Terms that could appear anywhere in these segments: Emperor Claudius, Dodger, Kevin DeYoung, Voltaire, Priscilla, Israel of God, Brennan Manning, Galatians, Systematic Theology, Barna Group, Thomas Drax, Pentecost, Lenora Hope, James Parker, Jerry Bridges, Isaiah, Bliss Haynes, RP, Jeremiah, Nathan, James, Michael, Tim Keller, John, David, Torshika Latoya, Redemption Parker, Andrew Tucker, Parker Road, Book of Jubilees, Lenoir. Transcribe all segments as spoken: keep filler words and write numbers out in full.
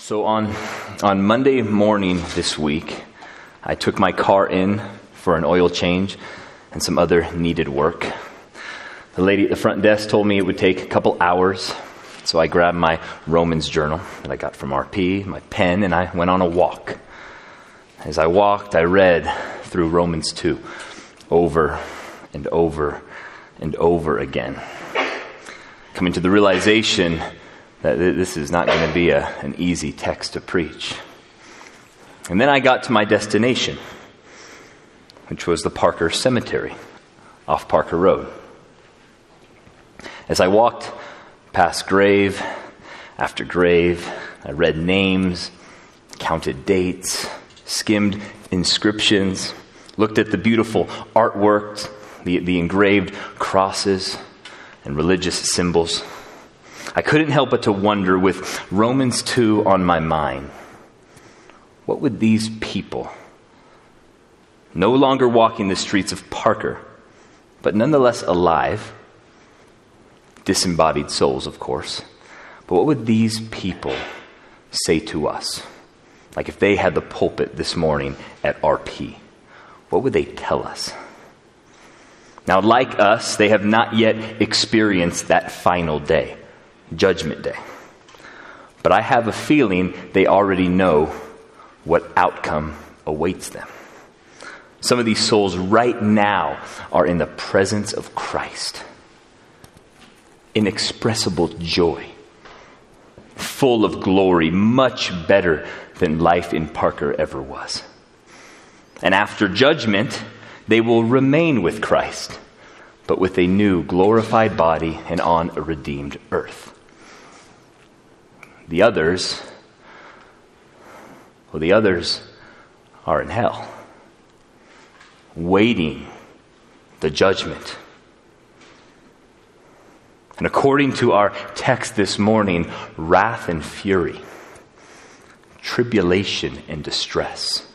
So on on Monday morning this week, I took my car in for an oil change and some other needed work. The lady at the front desk told me it would take a couple hours, so I grabbed my Romans journal that I got from R P, my pen, and I went on a walk. As I walked, I read through Romans two over and over and over again, coming to the realization that this is not going to be a, an easy text to preach. And then I got to my destination, which was the Parker Cemetery off Parker Road. As I walked past grave after grave, I read names, counted dates, skimmed inscriptions, looked at the beautiful artwork, the, the engraved crosses and religious symbols. I couldn't help but to wonder, with Romans two on my mind, what would these people, no longer walking the streets of Parker, but nonetheless alive, disembodied souls, of course, but what would these people say to us? Like if they had the pulpit this morning at R P, what would they tell us? Now, like us, they have not yet experienced that final day, Judgment Day. But I have a feeling they already know what outcome awaits them. Some of these souls right now are in the presence of Christ. Inexpressible joy, full of glory, much better than life in Parker ever was. And after judgment, they will remain with Christ, but with a new glorified body and on a redeemed earth. The others, well, the others are in hell, waiting the judgment. And according to our text this morning, wrath and fury, tribulation and distress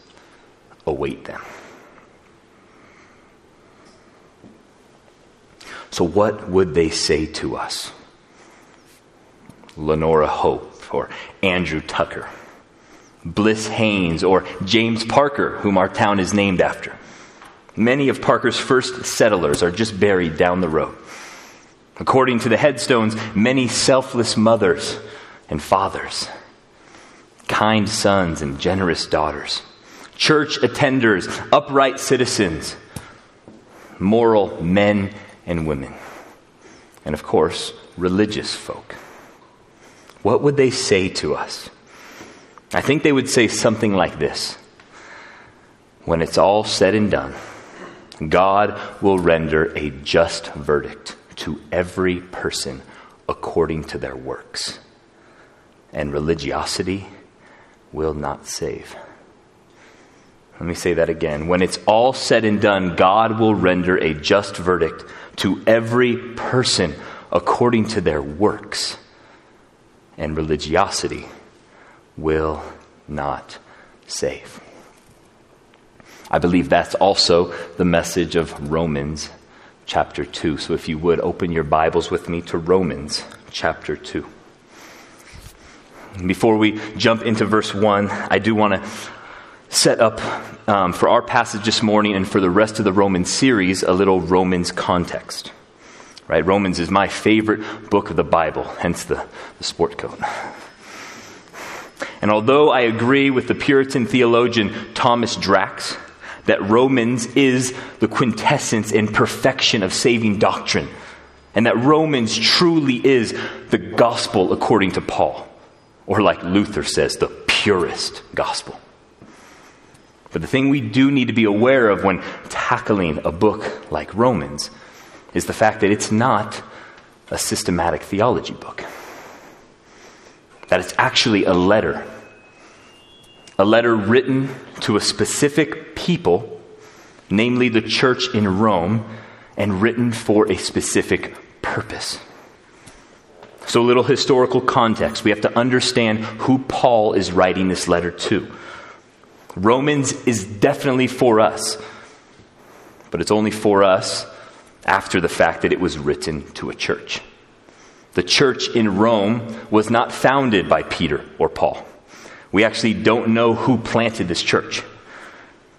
await them. So what would they say to us? Lenora Hope or Andrew Tucker, Bliss Haynes or James Parker, whom our town is named after. Many of Parker's first settlers are just buried down the road. According to the headstones, many selfless mothers and fathers, kind sons and generous daughters, church attenders, upright citizens, moral men and women, and of course, religious folk. What would they say to us? I think they would say something like this: when it's all said and done, God will render a just verdict to every person according to their works, and religiosity will not save. Let me say that again. When it's all said and done, God will render a just verdict to every person according to their works, and religiosity will not save. I believe that's also the message of Romans chapter two. So if you would, open your Bibles with me to Romans chapter two. Before we jump into verse one, I do want to set up um, for our passage this morning and for the rest of the Romans series a little Romans context. Right? Romans is my favorite book of the Bible, hence the, the sport coat. And although I agree with the Puritan theologian Thomas Drax that Romans is the quintessence and perfection of saving doctrine, and that Romans truly is the gospel according to Paul, or like Luther says, the purest gospel. But the thing we do need to be aware of when tackling a book like Romans is the fact that it's not a systematic theology book. That it's actually a letter. A letter written to a specific people, namely the church in Rome, and written for a specific purpose. So a little historical context. We have to understand who Paul is writing this letter to. Romans is definitely for us, but it's only for us after the fact that it was written to a church. The church in Rome was not founded by Peter or Paul. We actually don't know who planted this church.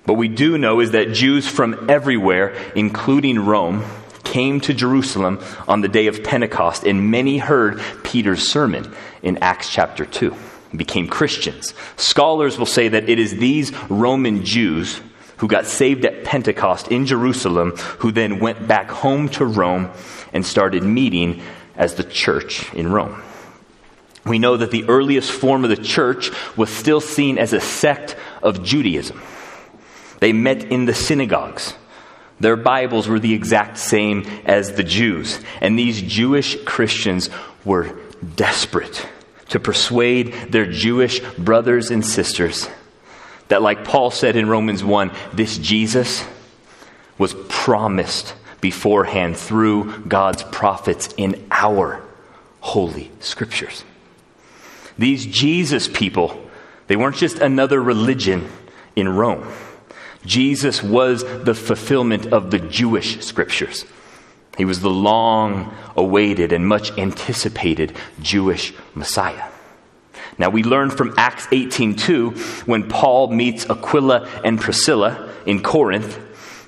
What we do know is that Jews from everywhere, including Rome, came to Jerusalem on the day of Pentecost, and many heard Peter's sermon in Acts chapter two and became Christians. Scholars will say that it is these Roman Jews who got saved at Pentecost in Jerusalem, who then went back home to Rome and started meeting as the church in Rome. We know that the earliest form of the church was still seen as a sect of Judaism. They met in the synagogues. Their Bibles were the exact same as the Jews. And these Jewish Christians were desperate to persuade their Jewish brothers and sisters that, like Paul said in Romans one, this Jesus was promised beforehand through God's prophets in our holy scriptures. These Jesus people, they weren't just another religion in Rome. Jesus was the fulfillment of the Jewish scriptures. He was the long-awaited and much-anticipated Jewish Messiah. Now, we learn from Acts eighteen two, when Paul meets Aquila and Priscilla in Corinth,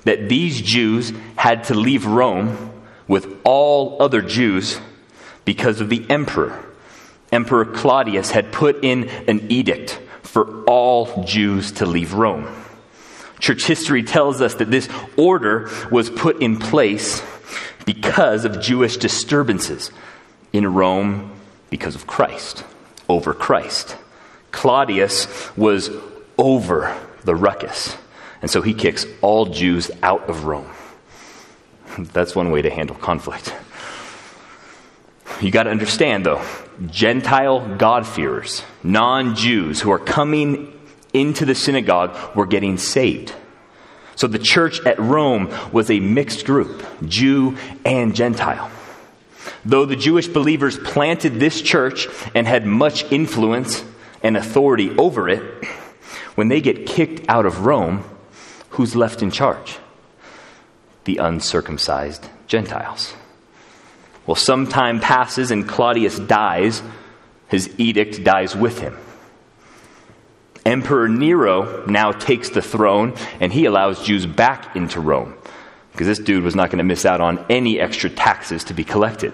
that these Jews had to leave Rome with all other Jews because of the emperor. Emperor Claudius had put in an edict for all Jews to leave Rome. Church history tells us that this order was put in place because of Jewish disturbances in Rome because of Christ, over Christ. Claudius was over the ruckus, and so he kicks all Jews out of Rome. That's one way to handle conflict. You got to understand, though, Gentile God-fearers, non-Jews who are coming into the synagogue were getting saved. So the church at Rome was a mixed group, Jew and Gentile. Though the Jewish believers planted this church and had much influence and authority over it, when they get kicked out of Rome, who's left in charge? The uncircumcised Gentiles. Well, some time passes and Claudius dies. His edict dies with him. Emperor Nero now takes the throne, and he allows Jews back into Rome because this dude was not going to miss out on any extra taxes to be collected.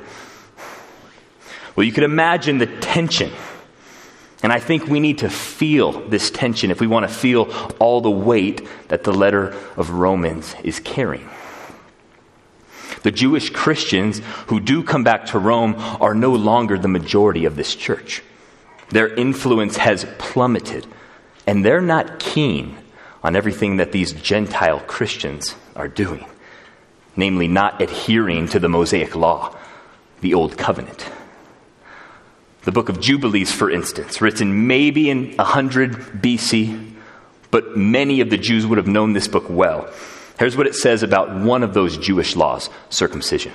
Well, you could imagine the tension, and I think we need to feel this tension if we want to feel all the weight that the letter of Romans is carrying. The Jewish Christians who do come back to Rome are no longer the majority of this church. Their influence has plummeted. And they're not keen on everything that these Gentile Christians are doing, namely not adhering to the Mosaic law, the Old Covenant. The Book of Jubilees, for instance, written maybe in one hundred B C, but many of the Jews would have known this book well. Here's what it says about one of those Jewish laws, circumcision.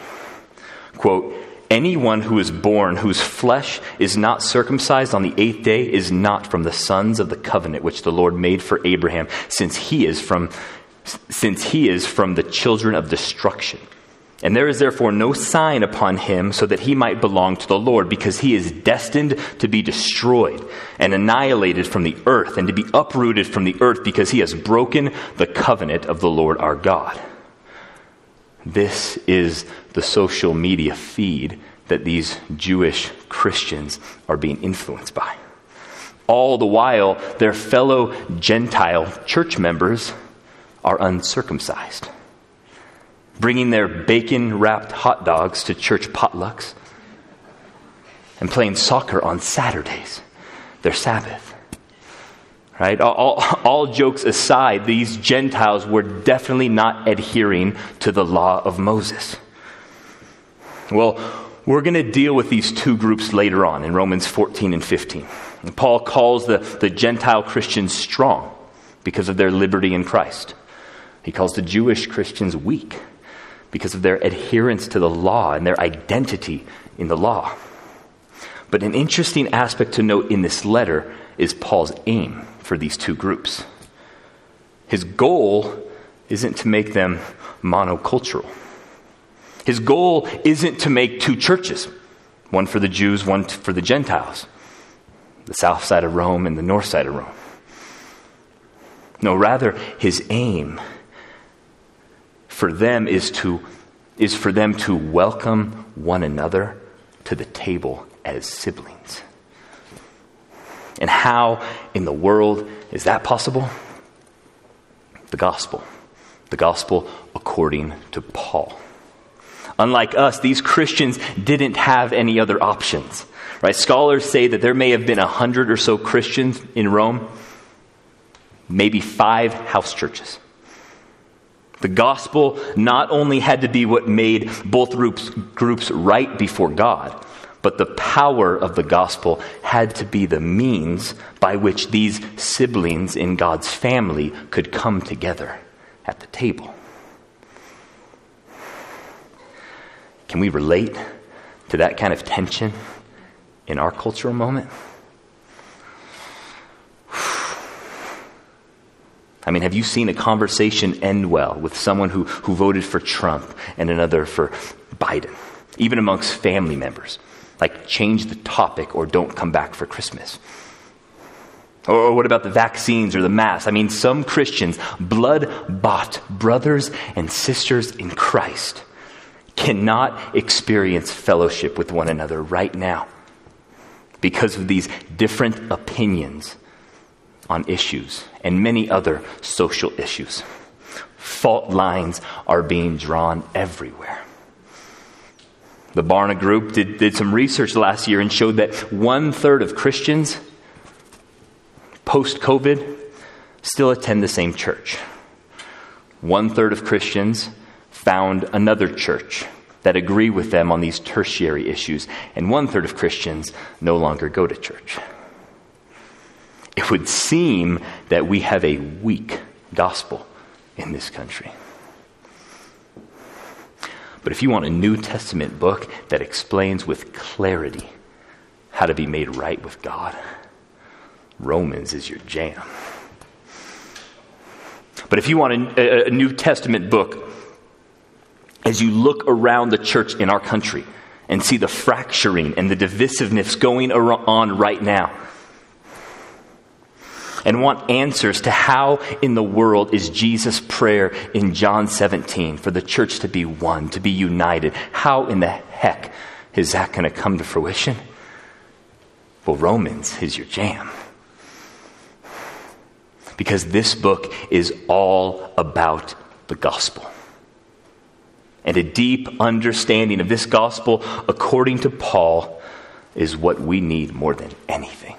Quote, "Anyone who is born, whose flesh is not circumcised on the eighth day, is not from the sons of the covenant which the Lord made for Abraham, since he is from, since he is from the children of destruction. And there is therefore no sign upon him so that he might belong to the Lord, because he is destined to be destroyed and annihilated from the earth, and to be uprooted from the earth, because he has broken the covenant of the Lord our God." This is the social media feed that these Jewish Christians are being influenced by. All the while, their fellow Gentile church members are uncircumcised, bringing their bacon-wrapped hot dogs to church potlucks and playing soccer on Saturdays, their Sabbath. Right? All, all, all jokes aside, these Gentiles were definitely not adhering to the law of Moses. Well, we're going to deal with these two groups later on in Romans fourteen and fifteen. And Paul calls the, the Gentile Christians strong because of their liberty in Christ. He calls the Jewish Christians weak because of their adherence to the law and their identity in the law. But an interesting aspect to note in this letter is Paul's aim for these two groups. His goal isn't to make them monocultural. His goal isn't to make two churches, one for the Jews, one for the Gentiles. the south side of Rome and the north side of Rome. No, rather his aim for them is to is for them to welcome one another to the table as siblings. And how in the world is that possible? The gospel. The gospel according to Paul. Unlike us, these Christians didn't have any other options. Right? Scholars say that there may have been a hundred or so Christians in Rome, maybe five house churches. The gospel not only had to be what made both groups, groups right before God, but the power of the gospel had to be the means by which these siblings in God's family could come together at the table. Can we relate to that kind of tension in our cultural moment? I mean, have you seen a conversation end well with someone who, who voted for Trump and another for Biden, even amongst family members? Like, change the topic or don't come back for Christmas. Or what about the vaccines or the masks? I mean, some Christians, blood-bought brothers and sisters in Christ, cannot experience fellowship with one another right now because of these different opinions on issues and many other social issues. Fault lines are being drawn everywhere. The Barna Group did, did some research last year and showed that one-third of Christians post-COVID still attend the same church. One-third of Christians found another church that agree with them on these tertiary issues, and one-third of Christians no longer go to church. It would seem that we have a weak gospel in this country. But if you want a New Testament book that explains with clarity how to be made right with God, Romans is your jam. But if you want a, a New Testament book, as you look around the church in our country and see the fracturing and the divisiveness going on right now, and want answers to how in the world is Jesus' prayer in John seventeen for the church to be one, to be united? How in the heck is that going to come to fruition? Well, Romans is your jam. Because this book is all about the gospel. And a deep understanding of this gospel, according to Paul, is what we need more than anything.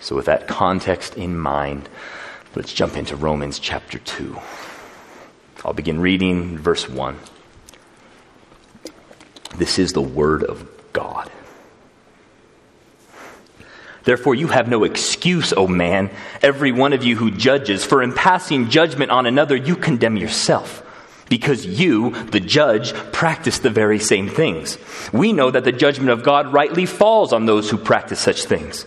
So with that context in mind, let's jump into Romans chapter two. I'll begin reading verse one. This is the word of God. Therefore you have no excuse, O man, every one of you who judges, for in passing judgment on another you condemn yourself. Because you, the judge, practice the very same things. We know that the judgment of God rightly falls on those who practice such things.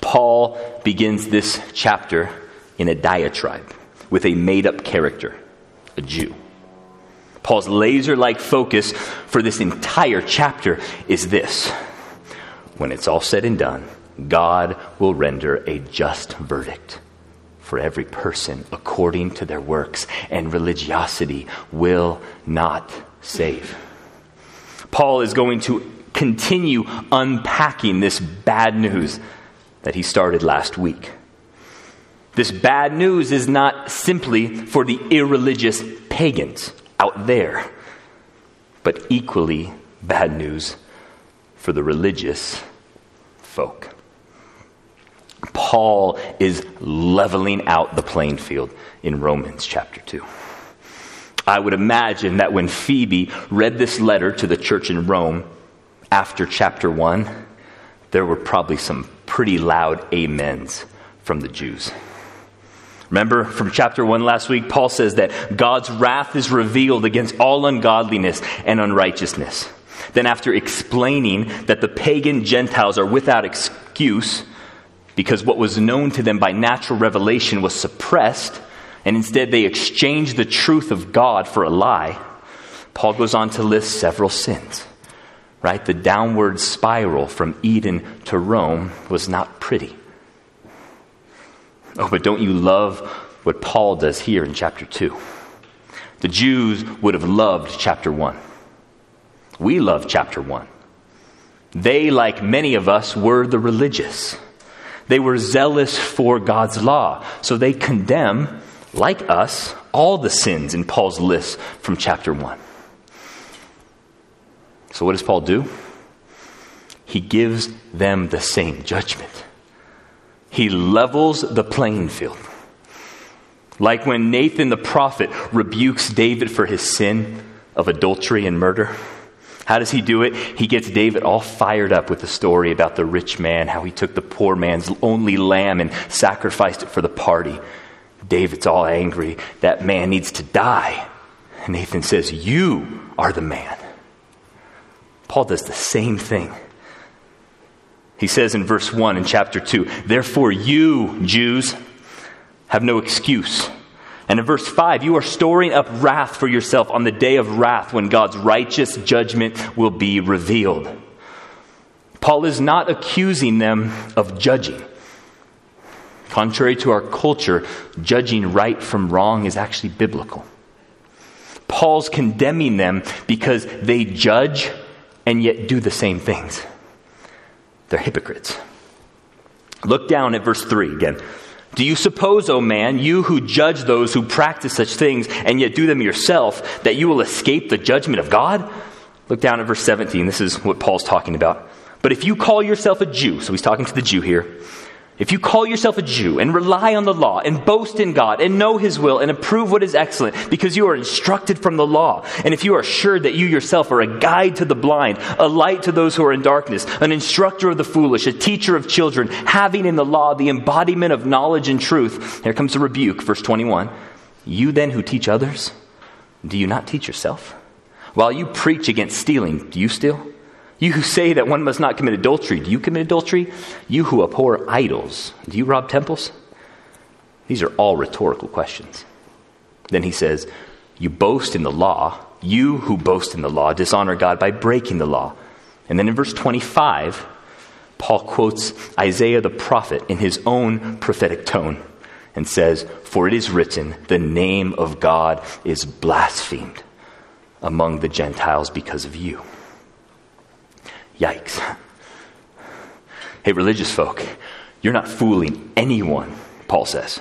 Paul begins this chapter in a diatribe with a made-up character, a Jew. Paul's laser-like focus for this entire chapter is this: when it's all said and done, God will render a just verdict for every person according to their works, and religiosity will not save. Paul is going to continue unpacking this bad news that he started last week. This bad news is not simply for the irreligious pagans out there, but equally bad news for the religious folk. Paul is leveling out the playing field in Romans chapter two. I would imagine that when Phoebe read this letter to the church in Rome after chapter one, there were probably some pretty loud amens from the Jews. Remember from chapter one last week, Paul says that God's wrath is revealed against all ungodliness and unrighteousness. Then after explaining that the pagan Gentiles are without excuse because what was known to them by natural revelation was suppressed, and instead they exchanged the truth of God for a lie, Paul goes on to list several sins. Right? The downward spiral from Eden to Rome was not pretty. Oh, but don't you love what Paul does here in chapter two? The Jews would have loved chapter one. We love chapter one. They, like many of us, were the religious. They were zealous for God's law, so they condemn, like us, all the sins in Paul's list from chapter one. So what does Paul do? He gives them the same judgment. He levels the playing field. Like when Nathan the prophet rebukes David for his sin of adultery and murder. How does he do it? He gets David all fired up with the story about the rich man, how he took the poor man's only lamb and sacrificed it for the party. David's all angry. That man needs to die. And Nathan says, "You are the man." Paul does the same thing. He says in verse one in chapter two, "Therefore you, Jews, have no excuse." And in verse five, "You are storing up wrath for yourself on the day of wrath when God's righteous judgment will be revealed." Paul is not accusing them of judging. Contrary to our culture, judging right from wrong is actually biblical. Paul's condemning them because they judge and yet do the same things. They're hypocrites. Look down at verse three again. "Do you suppose, O man, you who judge those who practice such things and yet do them yourself, that you will escape the judgment of God?" Look down at verse seventeen. This is what Paul's talking about. "But if you call yourself a Jew," so he's talking to the Jew here, "if you call yourself a Jew and rely on the law and boast in God and know his will and approve what is excellent because you are instructed from the law, and if you are assured that you yourself are a guide to the blind, a light to those who are in darkness, an instructor of the foolish, a teacher of children, having in the law the embodiment of knowledge and truth." Here comes a rebuke, verse twenty-one. "You then who teach others, do you not teach yourself? While you preach against stealing, do you steal? You who say that one must not commit adultery, do you commit adultery? You who abhor idols, do you rob temples?" These are all rhetorical questions. Then he says, "You boast in the law. You who boast in the law dishonor God by breaking the law." And then in verse twenty-five, Paul quotes Isaiah the prophet in his own prophetic tone and says, "For it is written, the name of God is blasphemed among the Gentiles because of you." Yikes. Hey, religious folk, you're not fooling anyone, Paul says.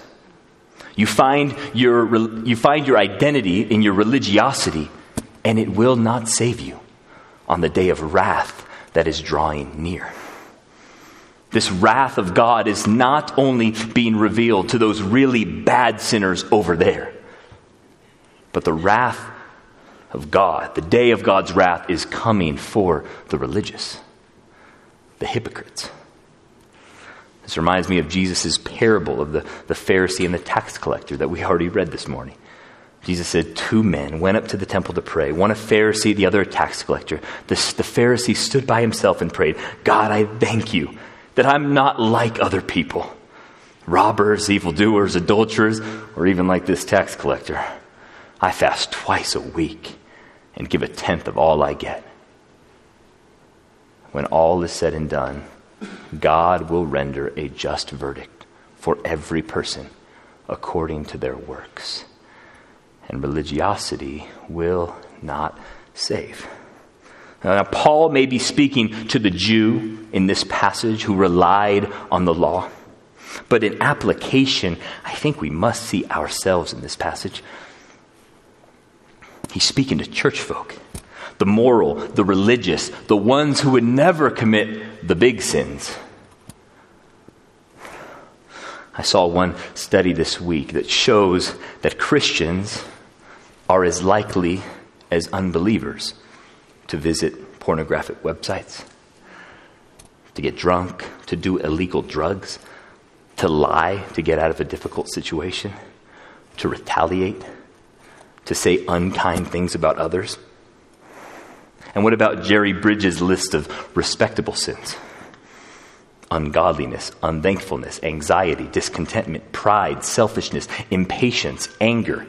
You find your you find your identity in your religiosity, and it will not save you on the day of wrath that is drawing near. This wrath of God is not only being revealed to those really bad sinners over there, but the wrath of God, the day of God's wrath, is coming for the religious, the hypocrites. This reminds me of Jesus' parable of the, the Pharisee and the tax collector that we already read this morning. Jesus said, "Two men went up to the temple to pray, one a Pharisee, the other a tax collector. The, the Pharisee stood by himself and prayed, 'God, I thank you that I'm not like other people, robbers, evildoers, adulterers, or even like this tax collector. I fast twice a week and give a tenth of all I get.' When all is said and done, God will render a just verdict for every person according to their works. And religiosity will not save." Now, Paul may be speaking to the Jew in this passage who relied on the law. But in application, I think we must see ourselves in this passage. He's speaking to church folk, the moral, the religious, the ones who would never commit the big sins. I saw one study this week that shows that Christians are as likely as unbelievers to visit pornographic websites. to get drunk, to do illegal drugs, to lie, to get out of a difficult situation, to retaliate, to say unkind things about others? And what about Jerry Bridges' list of respectable sins? Ungodliness, unthankfulness, anxiety, discontentment, pride, selfishness, impatience, anger,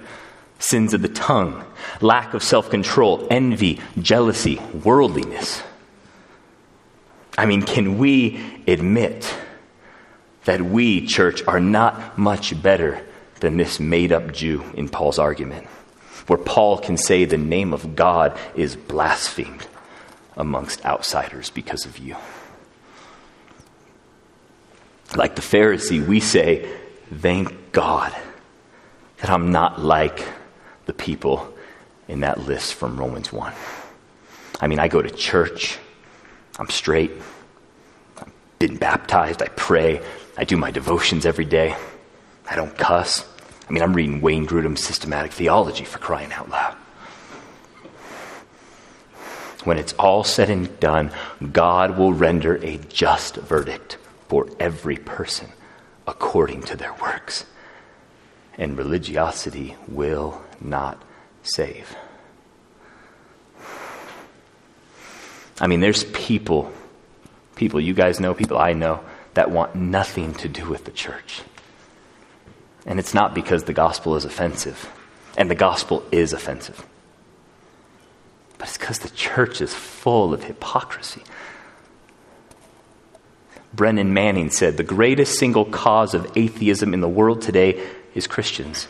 sins of the tongue, lack of self-control, envy, jealousy, worldliness. I mean, can we admit that we, church, are not much better than this made-up Jew in Paul's argument, where Paul can say the name of God is blasphemed amongst outsiders because of you? Like the Pharisee, we say, thank God that I'm not like the people in that list from Romans one. I mean, I go to church, I'm straight, I've been baptized, I pray, I do my devotions every day, I don't cuss. I mean, I'm reading Wayne Grudem's Systematic Theology, for crying out loud. When it's all said and done, God will render a just verdict for every person according to their works. And religiosity will not save. I mean, there's people, people you guys know, people I know, that want nothing to do with the church. And it's not because the gospel is offensive. And the gospel is offensive. But it's because the church is full of hypocrisy. Brennan Manning said, the greatest single cause of atheism in the world today is Christians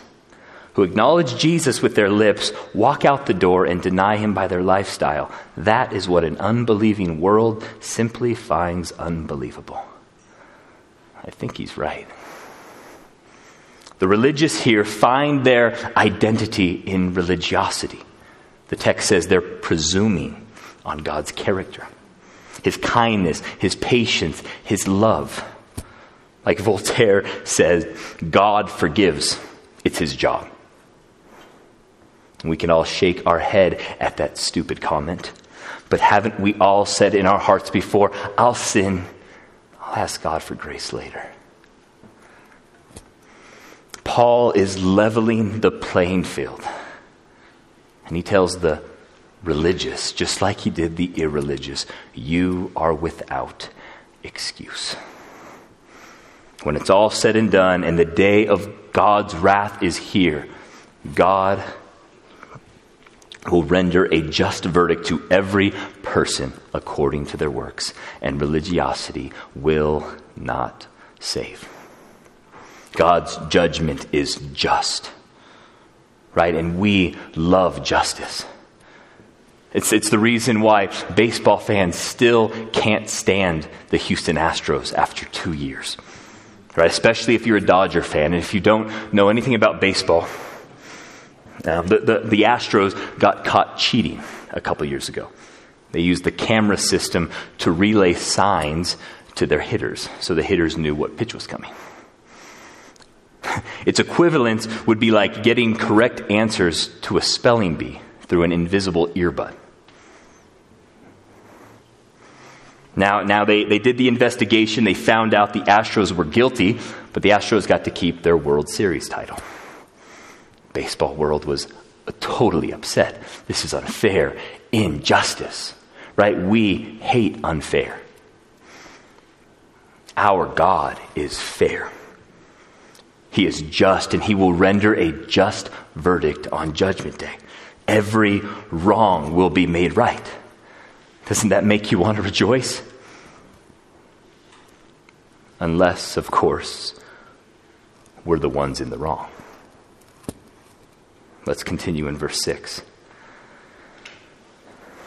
who acknowledge Jesus with their lips, walk out the door, and deny him by their lifestyle. That is what an unbelieving world simply finds unbelievable. I think he's right. The religious here find their identity in religiosity. The text says they're presuming on God's character, his kindness, his patience, his love. Like Voltaire says, God forgives. It's his job. And we can all shake our head at that stupid comment. But haven't we all said in our hearts before, I'll sin, I'll ask God for grace later? Paul is leveling the playing field. And he tells the religious, just like he did the irreligious, you are without excuse. When it's all said and done and the day of God's wrath is here, God will render a just verdict to every person according to their works, and religiosity will not save. God's judgment is just, right? And we love justice. It's, it's the reason why baseball fans still can't stand the Houston Astros after two years, right? Especially if you're a Dodger fan. And if you don't know anything about baseball, uh, the, the, the Astros got caught cheating a couple years ago. They used the camera system to relay signs to their hitters so the hitters knew what pitch was coming. Its equivalence would be like getting correct answers to a spelling bee through an invisible earbud. Now, now they, they did the investigation. They found out the Astros were guilty, but the Astros got to keep their World Series title. Baseball world was totally upset. This is unfair, injustice, right? We hate unfair. Our God is fair. He is just, and he will render a just verdict on Judgment Day. Every wrong will be made right. Doesn't that make you want to rejoice? Unless, of course, we're the ones in the wrong. Let's continue in verse six.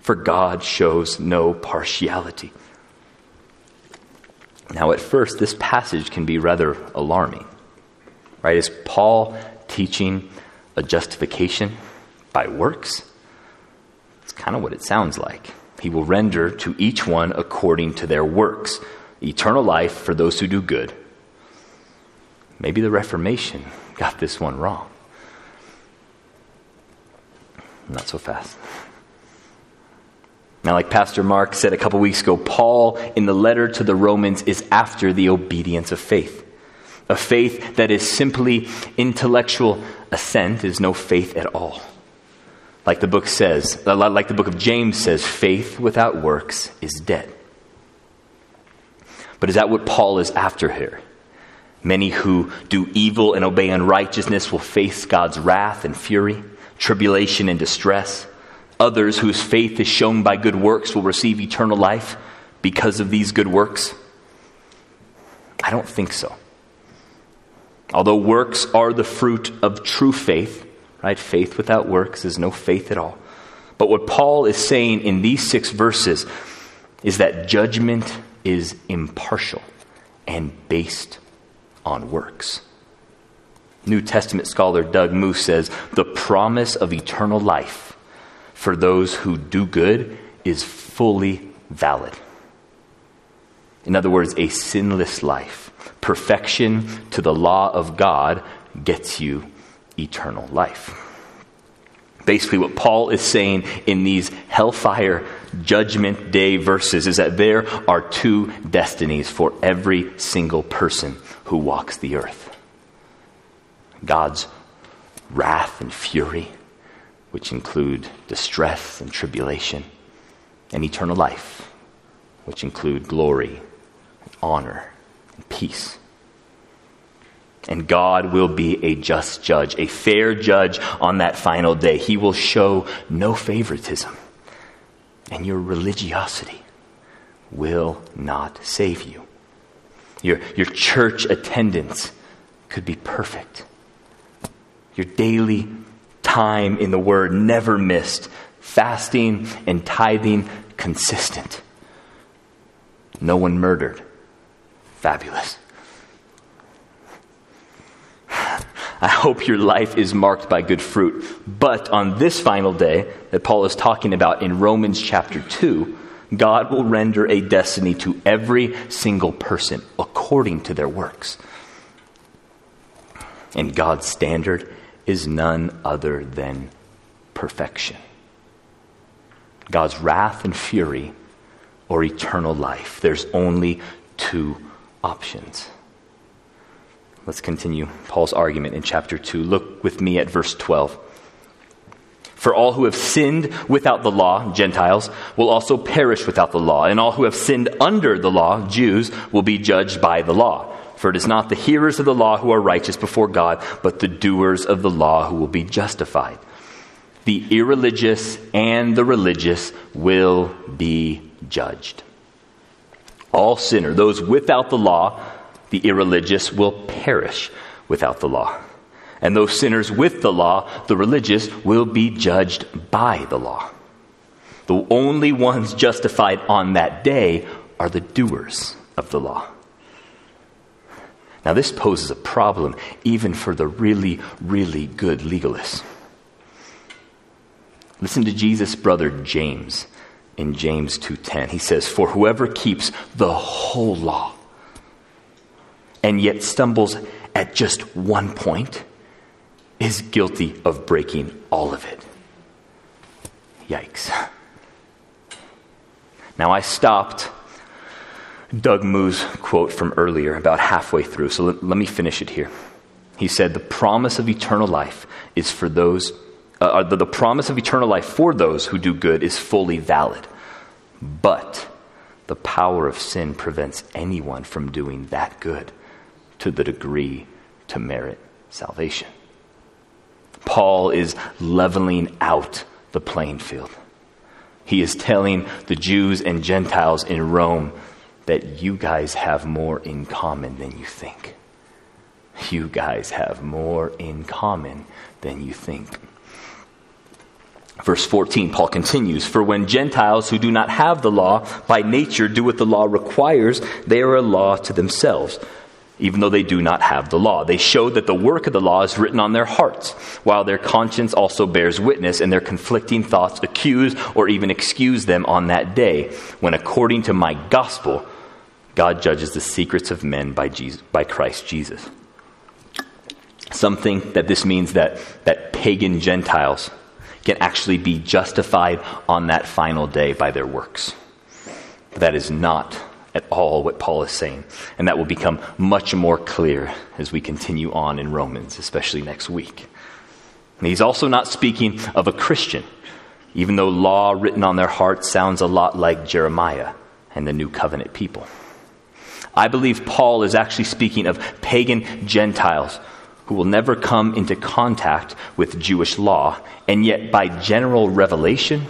For God shows no partiality. Now, at first, this passage can be rather alarming, right? Is Paul teaching a justification by works? It's kind of what it sounds like. He will render to each one according to their works, eternal life for those who do good. Maybe the Reformation got this one wrong. Not so fast. Now, like Pastor Mark said a couple weeks ago, Paul in the letter to the Romans is after the obedience of faith. A faith that is simply intellectual assent is no faith at all. Like the book says, like the book of James says, faith without works is dead. But is that what Paul is after here? Many who do evil and obey unrighteousness will face God's wrath and fury, tribulation and distress. Others whose faith is shown by good works will receive eternal life because of these good works? I don't think so. Although works are the fruit of true faith, right? Faith without works is no faith at all. But what Paul is saying in these six verses is that judgment is impartial and based on works. New Testament scholar Doug Moo says, the promise of eternal life for those who do good is fully valid. In other words, a sinless life, perfection to the law of God, gets you eternal life. Basically, what Paul is saying in these hellfire judgment day verses is that there are two destinies for every single person who walks the earth. God's wrath and fury, which include distress and tribulation, and eternal life, which include glory, and honor, and peace. And God will be a just judge, a fair judge on that final day. He will show no favoritism, and your religiosity will not save you. Your, your church attendance could be perfect. Your daily time in the Word never missed. Fasting and tithing consistent. No one murdered. Fabulous. I hope your life is marked by good fruit. But on this final day that Paul is talking about in Romans chapter two, God will render a destiny to every single person according to their works. And God's standard is none other than perfection. God's wrath and fury or eternal life. There's only two options. Let's continue Paul's argument in chapter two. Look with me at verse twelve. For all who have sinned without the law, Gentiles, will also perish without the law. And all who have sinned under the law, Jews, will be judged by the law. For it is not the hearers of the law who are righteous before God, but the doers of the law who will be justified. The irreligious and the religious will be judged. All sinner, those without the law, the irreligious will perish without the law. And those sinners with the law, the religious, will be judged by the law. The only ones justified on that day are the doers of the law. Now, this poses a problem even for the really, really good legalists. Listen to Jesus' brother James in James two ten. He says, for whoever keeps the whole law and yet stumbles at just one point is guilty of breaking all of it. Yikes. Now, I stopped Doug Moo's quote from earlier about halfway through, so let, let me finish it here. He said, the promise of eternal life is for those, uh, the, the promise of eternal life for those who do good is fully valid, but the power of sin prevents anyone from doing that good to the degree to merit salvation. Paul is leveling out the playing field. He is telling the Jews and Gentiles in Rome that you guys have more in common than you think. You guys have more in common than you think. Verse fourteen, Paul continues, "For when Gentiles who do not have the law by nature do what the law requires, they are a law to themselves, even though they do not have the law. They show that the work of the law is written on their hearts, while their conscience also bears witness, and their conflicting thoughts accuse or even excuse them on that day, when according to my gospel, God judges the secrets of men by Jesus, by Christ Jesus." Something that this means that, that pagan Gentiles can actually be justified on that final day by their works. That is not at all what Paul is saying, and that will become much more clear as we continue on in Romans, especially next week. And he's also not speaking of a Christian, even though law written on their hearts sounds a lot like Jeremiah and the New Covenant people. I believe Paul is actually speaking of pagan Gentiles who will never come into contact with Jewish law, and yet by general revelation,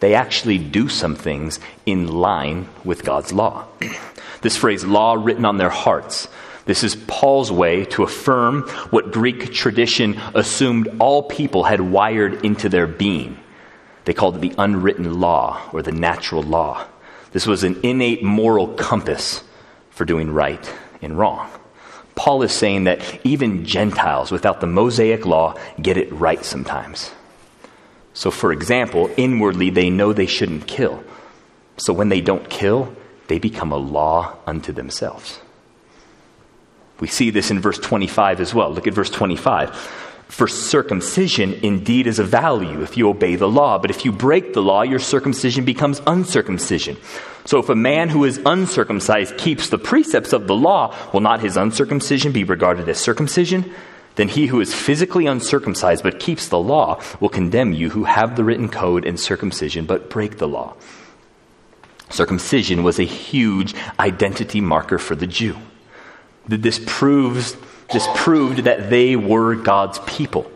they actually do some things in line with God's law. This phrase, law written on their hearts, this is Paul's way to affirm what Greek tradition assumed all people had wired into their being. They called it the unwritten law or the natural law. This was an innate moral compass for doing right and wrong. Paul is saying that even Gentiles without the Mosaic law get it right sometimes. So for example, inwardly they know they shouldn't kill. So when they don't kill, they become a law unto themselves. We see this in verse twenty-five as well. Look at verse twenty-five. "For circumcision indeed is of value if you obey the law, but if you break the law, your circumcision becomes uncircumcision. So if a man who is uncircumcised keeps the precepts of the law, will not his uncircumcision be regarded as circumcision? Then he who is physically uncircumcised but keeps the law will condemn you who have the written code and circumcision but break the law." Circumcision was a huge identity marker for the Jew. This proves This proved that they were God's people.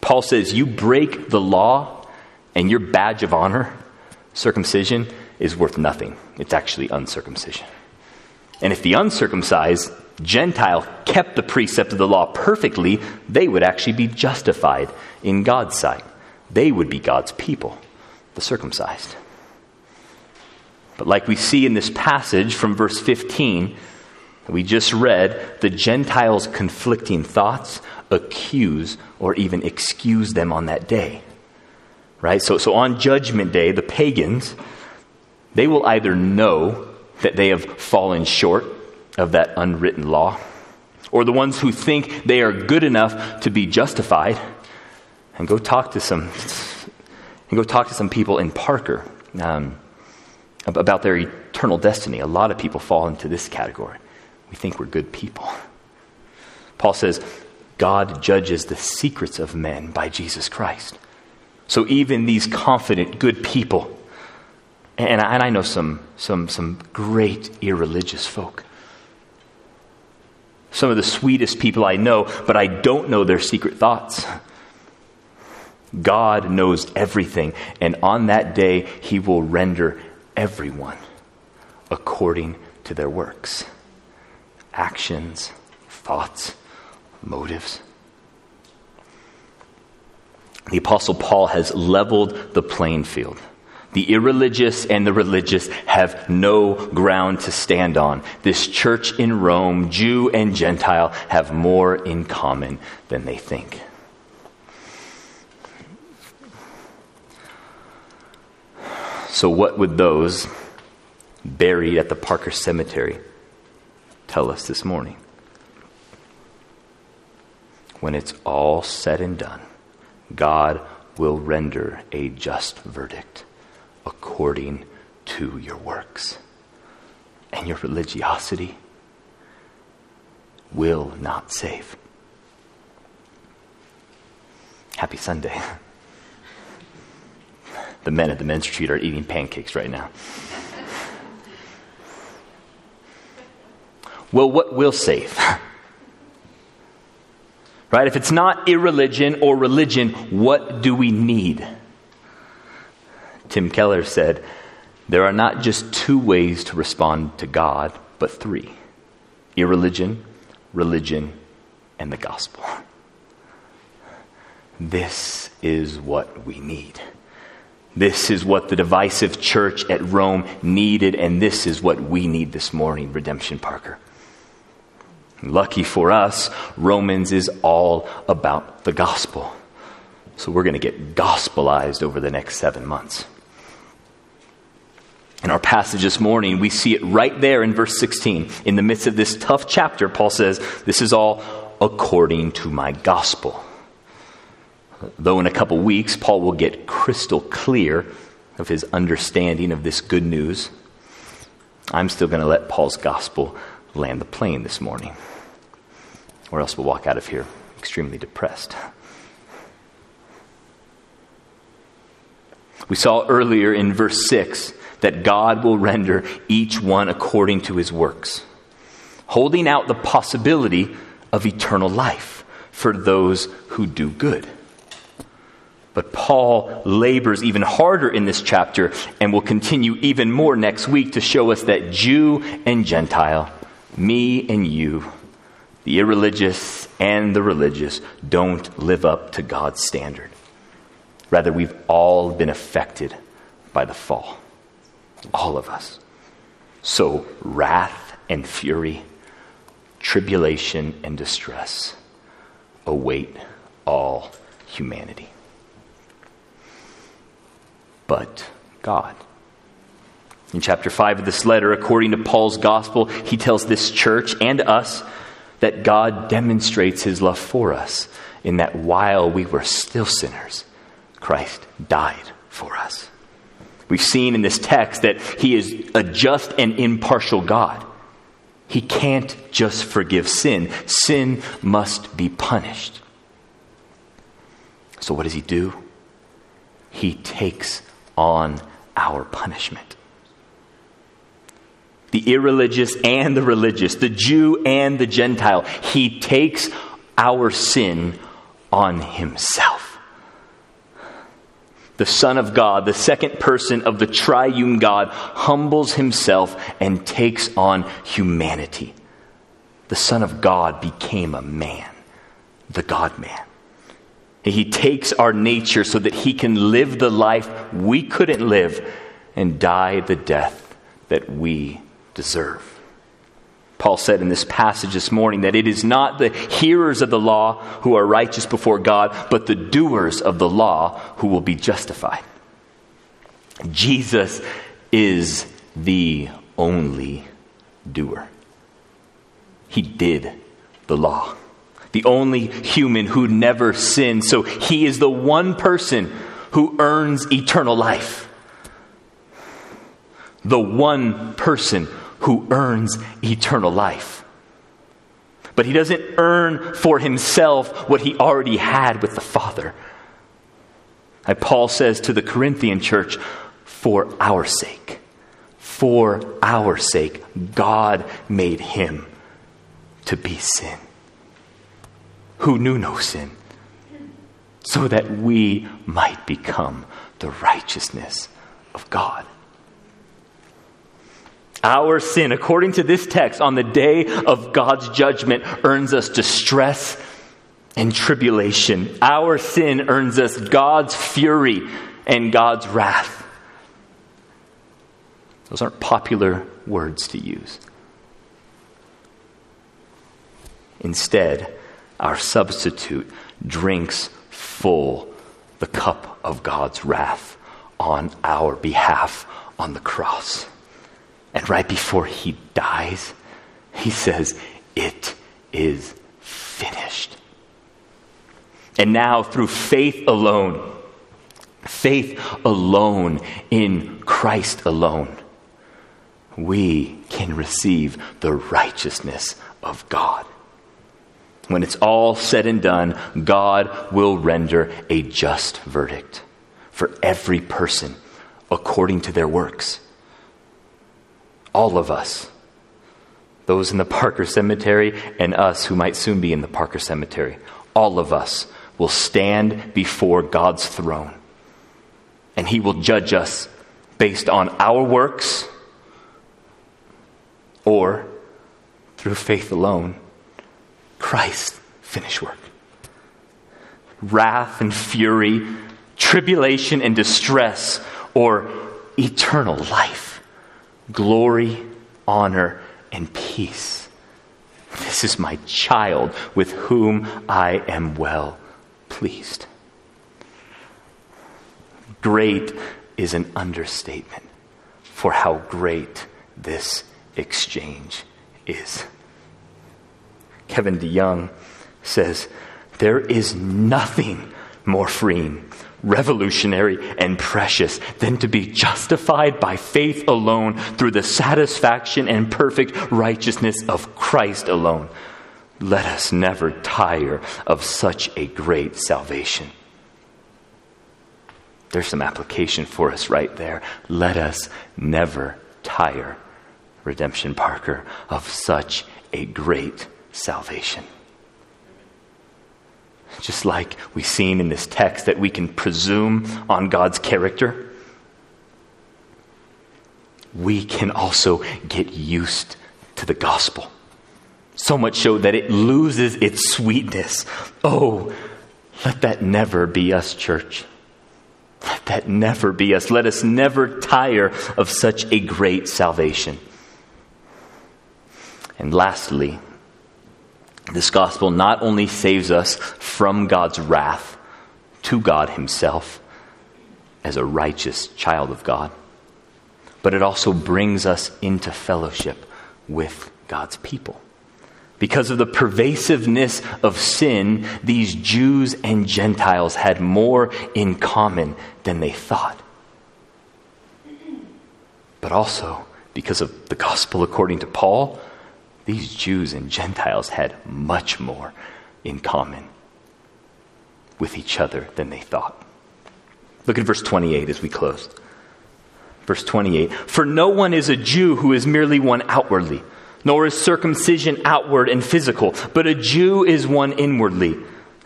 Paul says, you break the law and your badge of honor, circumcision, is worth nothing. It's actually uncircumcision. And if the uncircumcised Gentile kept the precept of the law perfectly, they would actually be justified in God's sight. They would be God's people, the circumcised. But like we see in this passage from verse fifteen, we just read, the Gentiles' conflicting thoughts accuse or even excuse them on that day, right? So, so on Judgment Day, the pagans, they will either know that they have fallen short of that unwritten law, or the ones who think they are good enough to be justified, and go talk to some and go talk to some people in Parker um, about their eternal destiny. A lot of people fall into this category. We think we're good people. Paul says, God judges the secrets of men by Jesus Christ. So even these confident, good people, and I, and I know some, some, some great irreligious folk, some of the sweetest people I know, but I don't know their secret thoughts. God knows everything, and on that day, he will render everyone according to their works. Actions, thoughts, motives. The Apostle Paul has leveled the playing field. The irreligious and the religious have no ground to stand on. This church in Rome, Jew and Gentile, have more in common than they think. So what would those buried at the Parker Cemetery tell us this morning? When it's all said and done, God will render a just verdict according to your works. And your religiosity will not save. Happy Sunday. The men at the men's retreat are eating pancakes right now. Well, what will save? Right? If it's not irreligion or religion, what do we need? Tim Keller said, there are not just two ways to respond to God, but three. Irreligion, religion, and the gospel. This is what we need. This is what the divisive church at Rome needed, and this is what we need this morning, Redemption Parker. Lucky for us, Romans is all about the gospel. So we're going to get gospelized over the next seven months. In our passage this morning, we see it right there in verse sixteen. In the midst of this tough chapter, Paul says, this is all according to my gospel. Though in a couple weeks, Paul will get crystal clear of his understanding of this good news, I'm still going to let Paul's gospel land the plane this morning, or else we'll walk out of here extremely depressed. We saw earlier in verse six that God will render each one according to his works, holding out the possibility of eternal life for those who do good. But Paul labors even harder in this chapter and will continue even more next week to show us that Jew and Gentile, me and you, the irreligious and the religious, don't live up to God's standard. Rather, we've all been affected by the fall. All of us. So wrath and fury, tribulation and distress await all humanity. But God. In chapter five of this letter, according to Paul's gospel, he tells this church and us that God demonstrates his love for us in that while we were still sinners, Christ died for us. We've seen in this text that he is a just and impartial God. He can't just forgive sin. Sin must be punished. So what does he do? He takes on our punishment. The irreligious and the religious, the Jew and the Gentile, he takes our sin on himself. The Son of God, the second person of the triune God, humbles himself and takes on humanity. The Son of God became a man, the God-man. He takes our nature so that he can live the life we couldn't live and die the death that we deserve. Paul said in this passage this morning that it is not the hearers of the law who are righteous before God, but the doers of the law who will be justified. Jesus is the only doer. He did the law. The only human who never sinned. So he is the one person who earns eternal life. The one person who earns eternal life. But he doesn't earn for himself what he already had with the Father. And Paul says to the Corinthian church, for our sake, for our sake, God made him to be sin, who knew no sin, so that we might become the righteousness of God. Our sin, according to this text, on the day of God's judgment, earns us distress and tribulation. Our sin earns us God's fury and God's wrath. Those aren't popular words to use. Instead, our substitute drinks full the cup of God's wrath on our behalf on the cross. And right before he dies, he says, it is finished. And now through faith alone, faith alone in Christ alone, we can receive the righteousness of God. When it's all said and done, God will render a just verdict for every person according to their works. All of us, those in the Parker Cemetery and us who might soon be in the Parker Cemetery, all of us will stand before God's throne, and he will judge us based on our works or through faith alone, Christ's finished work. wrath and fury, tribulation and distress, or eternal life, glory, honor, and peace. This is my child with whom I am well pleased. Great is an understatement for how great this exchange is. Kevin DeYoung says, there is nothing more freeing, revolutionary, and precious than to be justified by faith alone through the satisfaction and perfect righteousness of Christ alone. Let us never tire of such a great salvation. There's some application for us right there. Let us never tire, Redemption Parker, of such a great salvation. Just like we've seen in this text that we can presume on God's character, we can also get used to the gospel. So much so that it loses its sweetness. Oh, let that never be us, church. Let that never be us. Let us never tire of such a great salvation. And lastly, this gospel not only saves us from God's wrath to God himself as a righteous child of God, but it also brings us into fellowship with God's people. Because of the pervasiveness of sin, these Jews and Gentiles had more in common than they thought. But also, because of the gospel according to Paul, these Jews and Gentiles had much more in common with each other than they thought. Look at verse twenty-eight as we close. Verse twenty-eight, for no one is a Jew who is merely one outwardly, nor is circumcision outward and physical, but a Jew is one inwardly,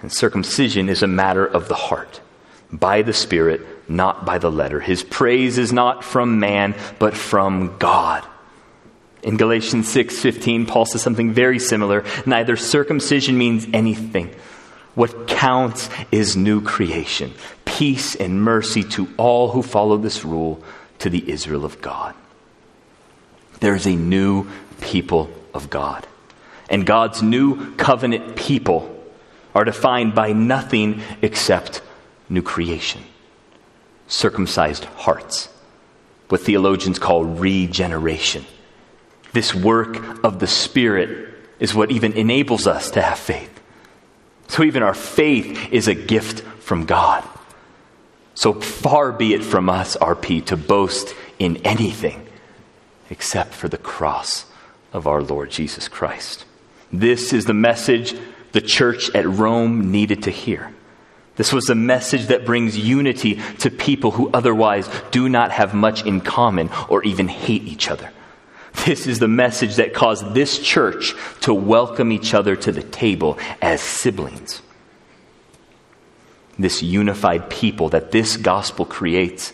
and circumcision is a matter of the heart, by the Spirit, not by the letter. His praise is not from man, but from God. In Galatians six fifteen, Paul says something very similar. Neither circumcision means anything. What counts is new creation, peace and mercy to all who follow this rule, to the Israel of God. There is a new people of God. And God's new covenant people are defined by nothing except new creation, circumcised hearts, what theologians call regeneration. This work of the Spirit is what even enables us to have faith. So even our faith is a gift from God. So far be it from us, R P, to boast in anything except for the cross of our Lord Jesus Christ. This is the message the church at Rome needed to hear. This was the message that brings unity to people who otherwise do not have much in common or even hate each other. This is the message that caused this church to welcome each other to the table as siblings. This unified people that this gospel creates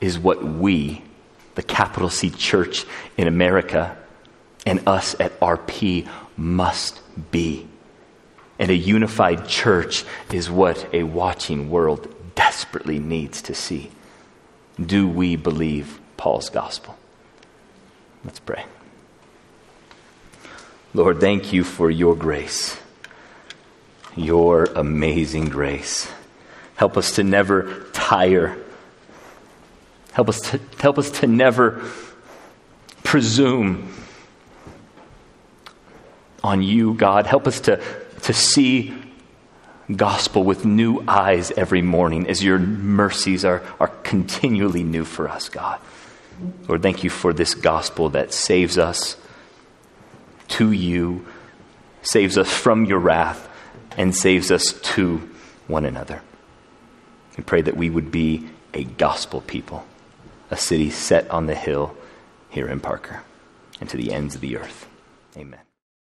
is what we, the capital C Church in America, and us at R P must be. And a unified church is what a watching world desperately needs to see. Do we believe Paul's gospel? Let's pray. Lord, thank you for your grace, your amazing grace. Help us to never tire. Help us to, help us to never presume on you, God. Help us to, to see gospel with new eyes every morning as your mercies are, are continually new for us, God. Lord, thank you for this gospel that saves us to you, saves us from your wrath, and saves us to one another. We pray that we would be a gospel people, a city set on the hill here in Parker, and to the ends of the earth. Amen.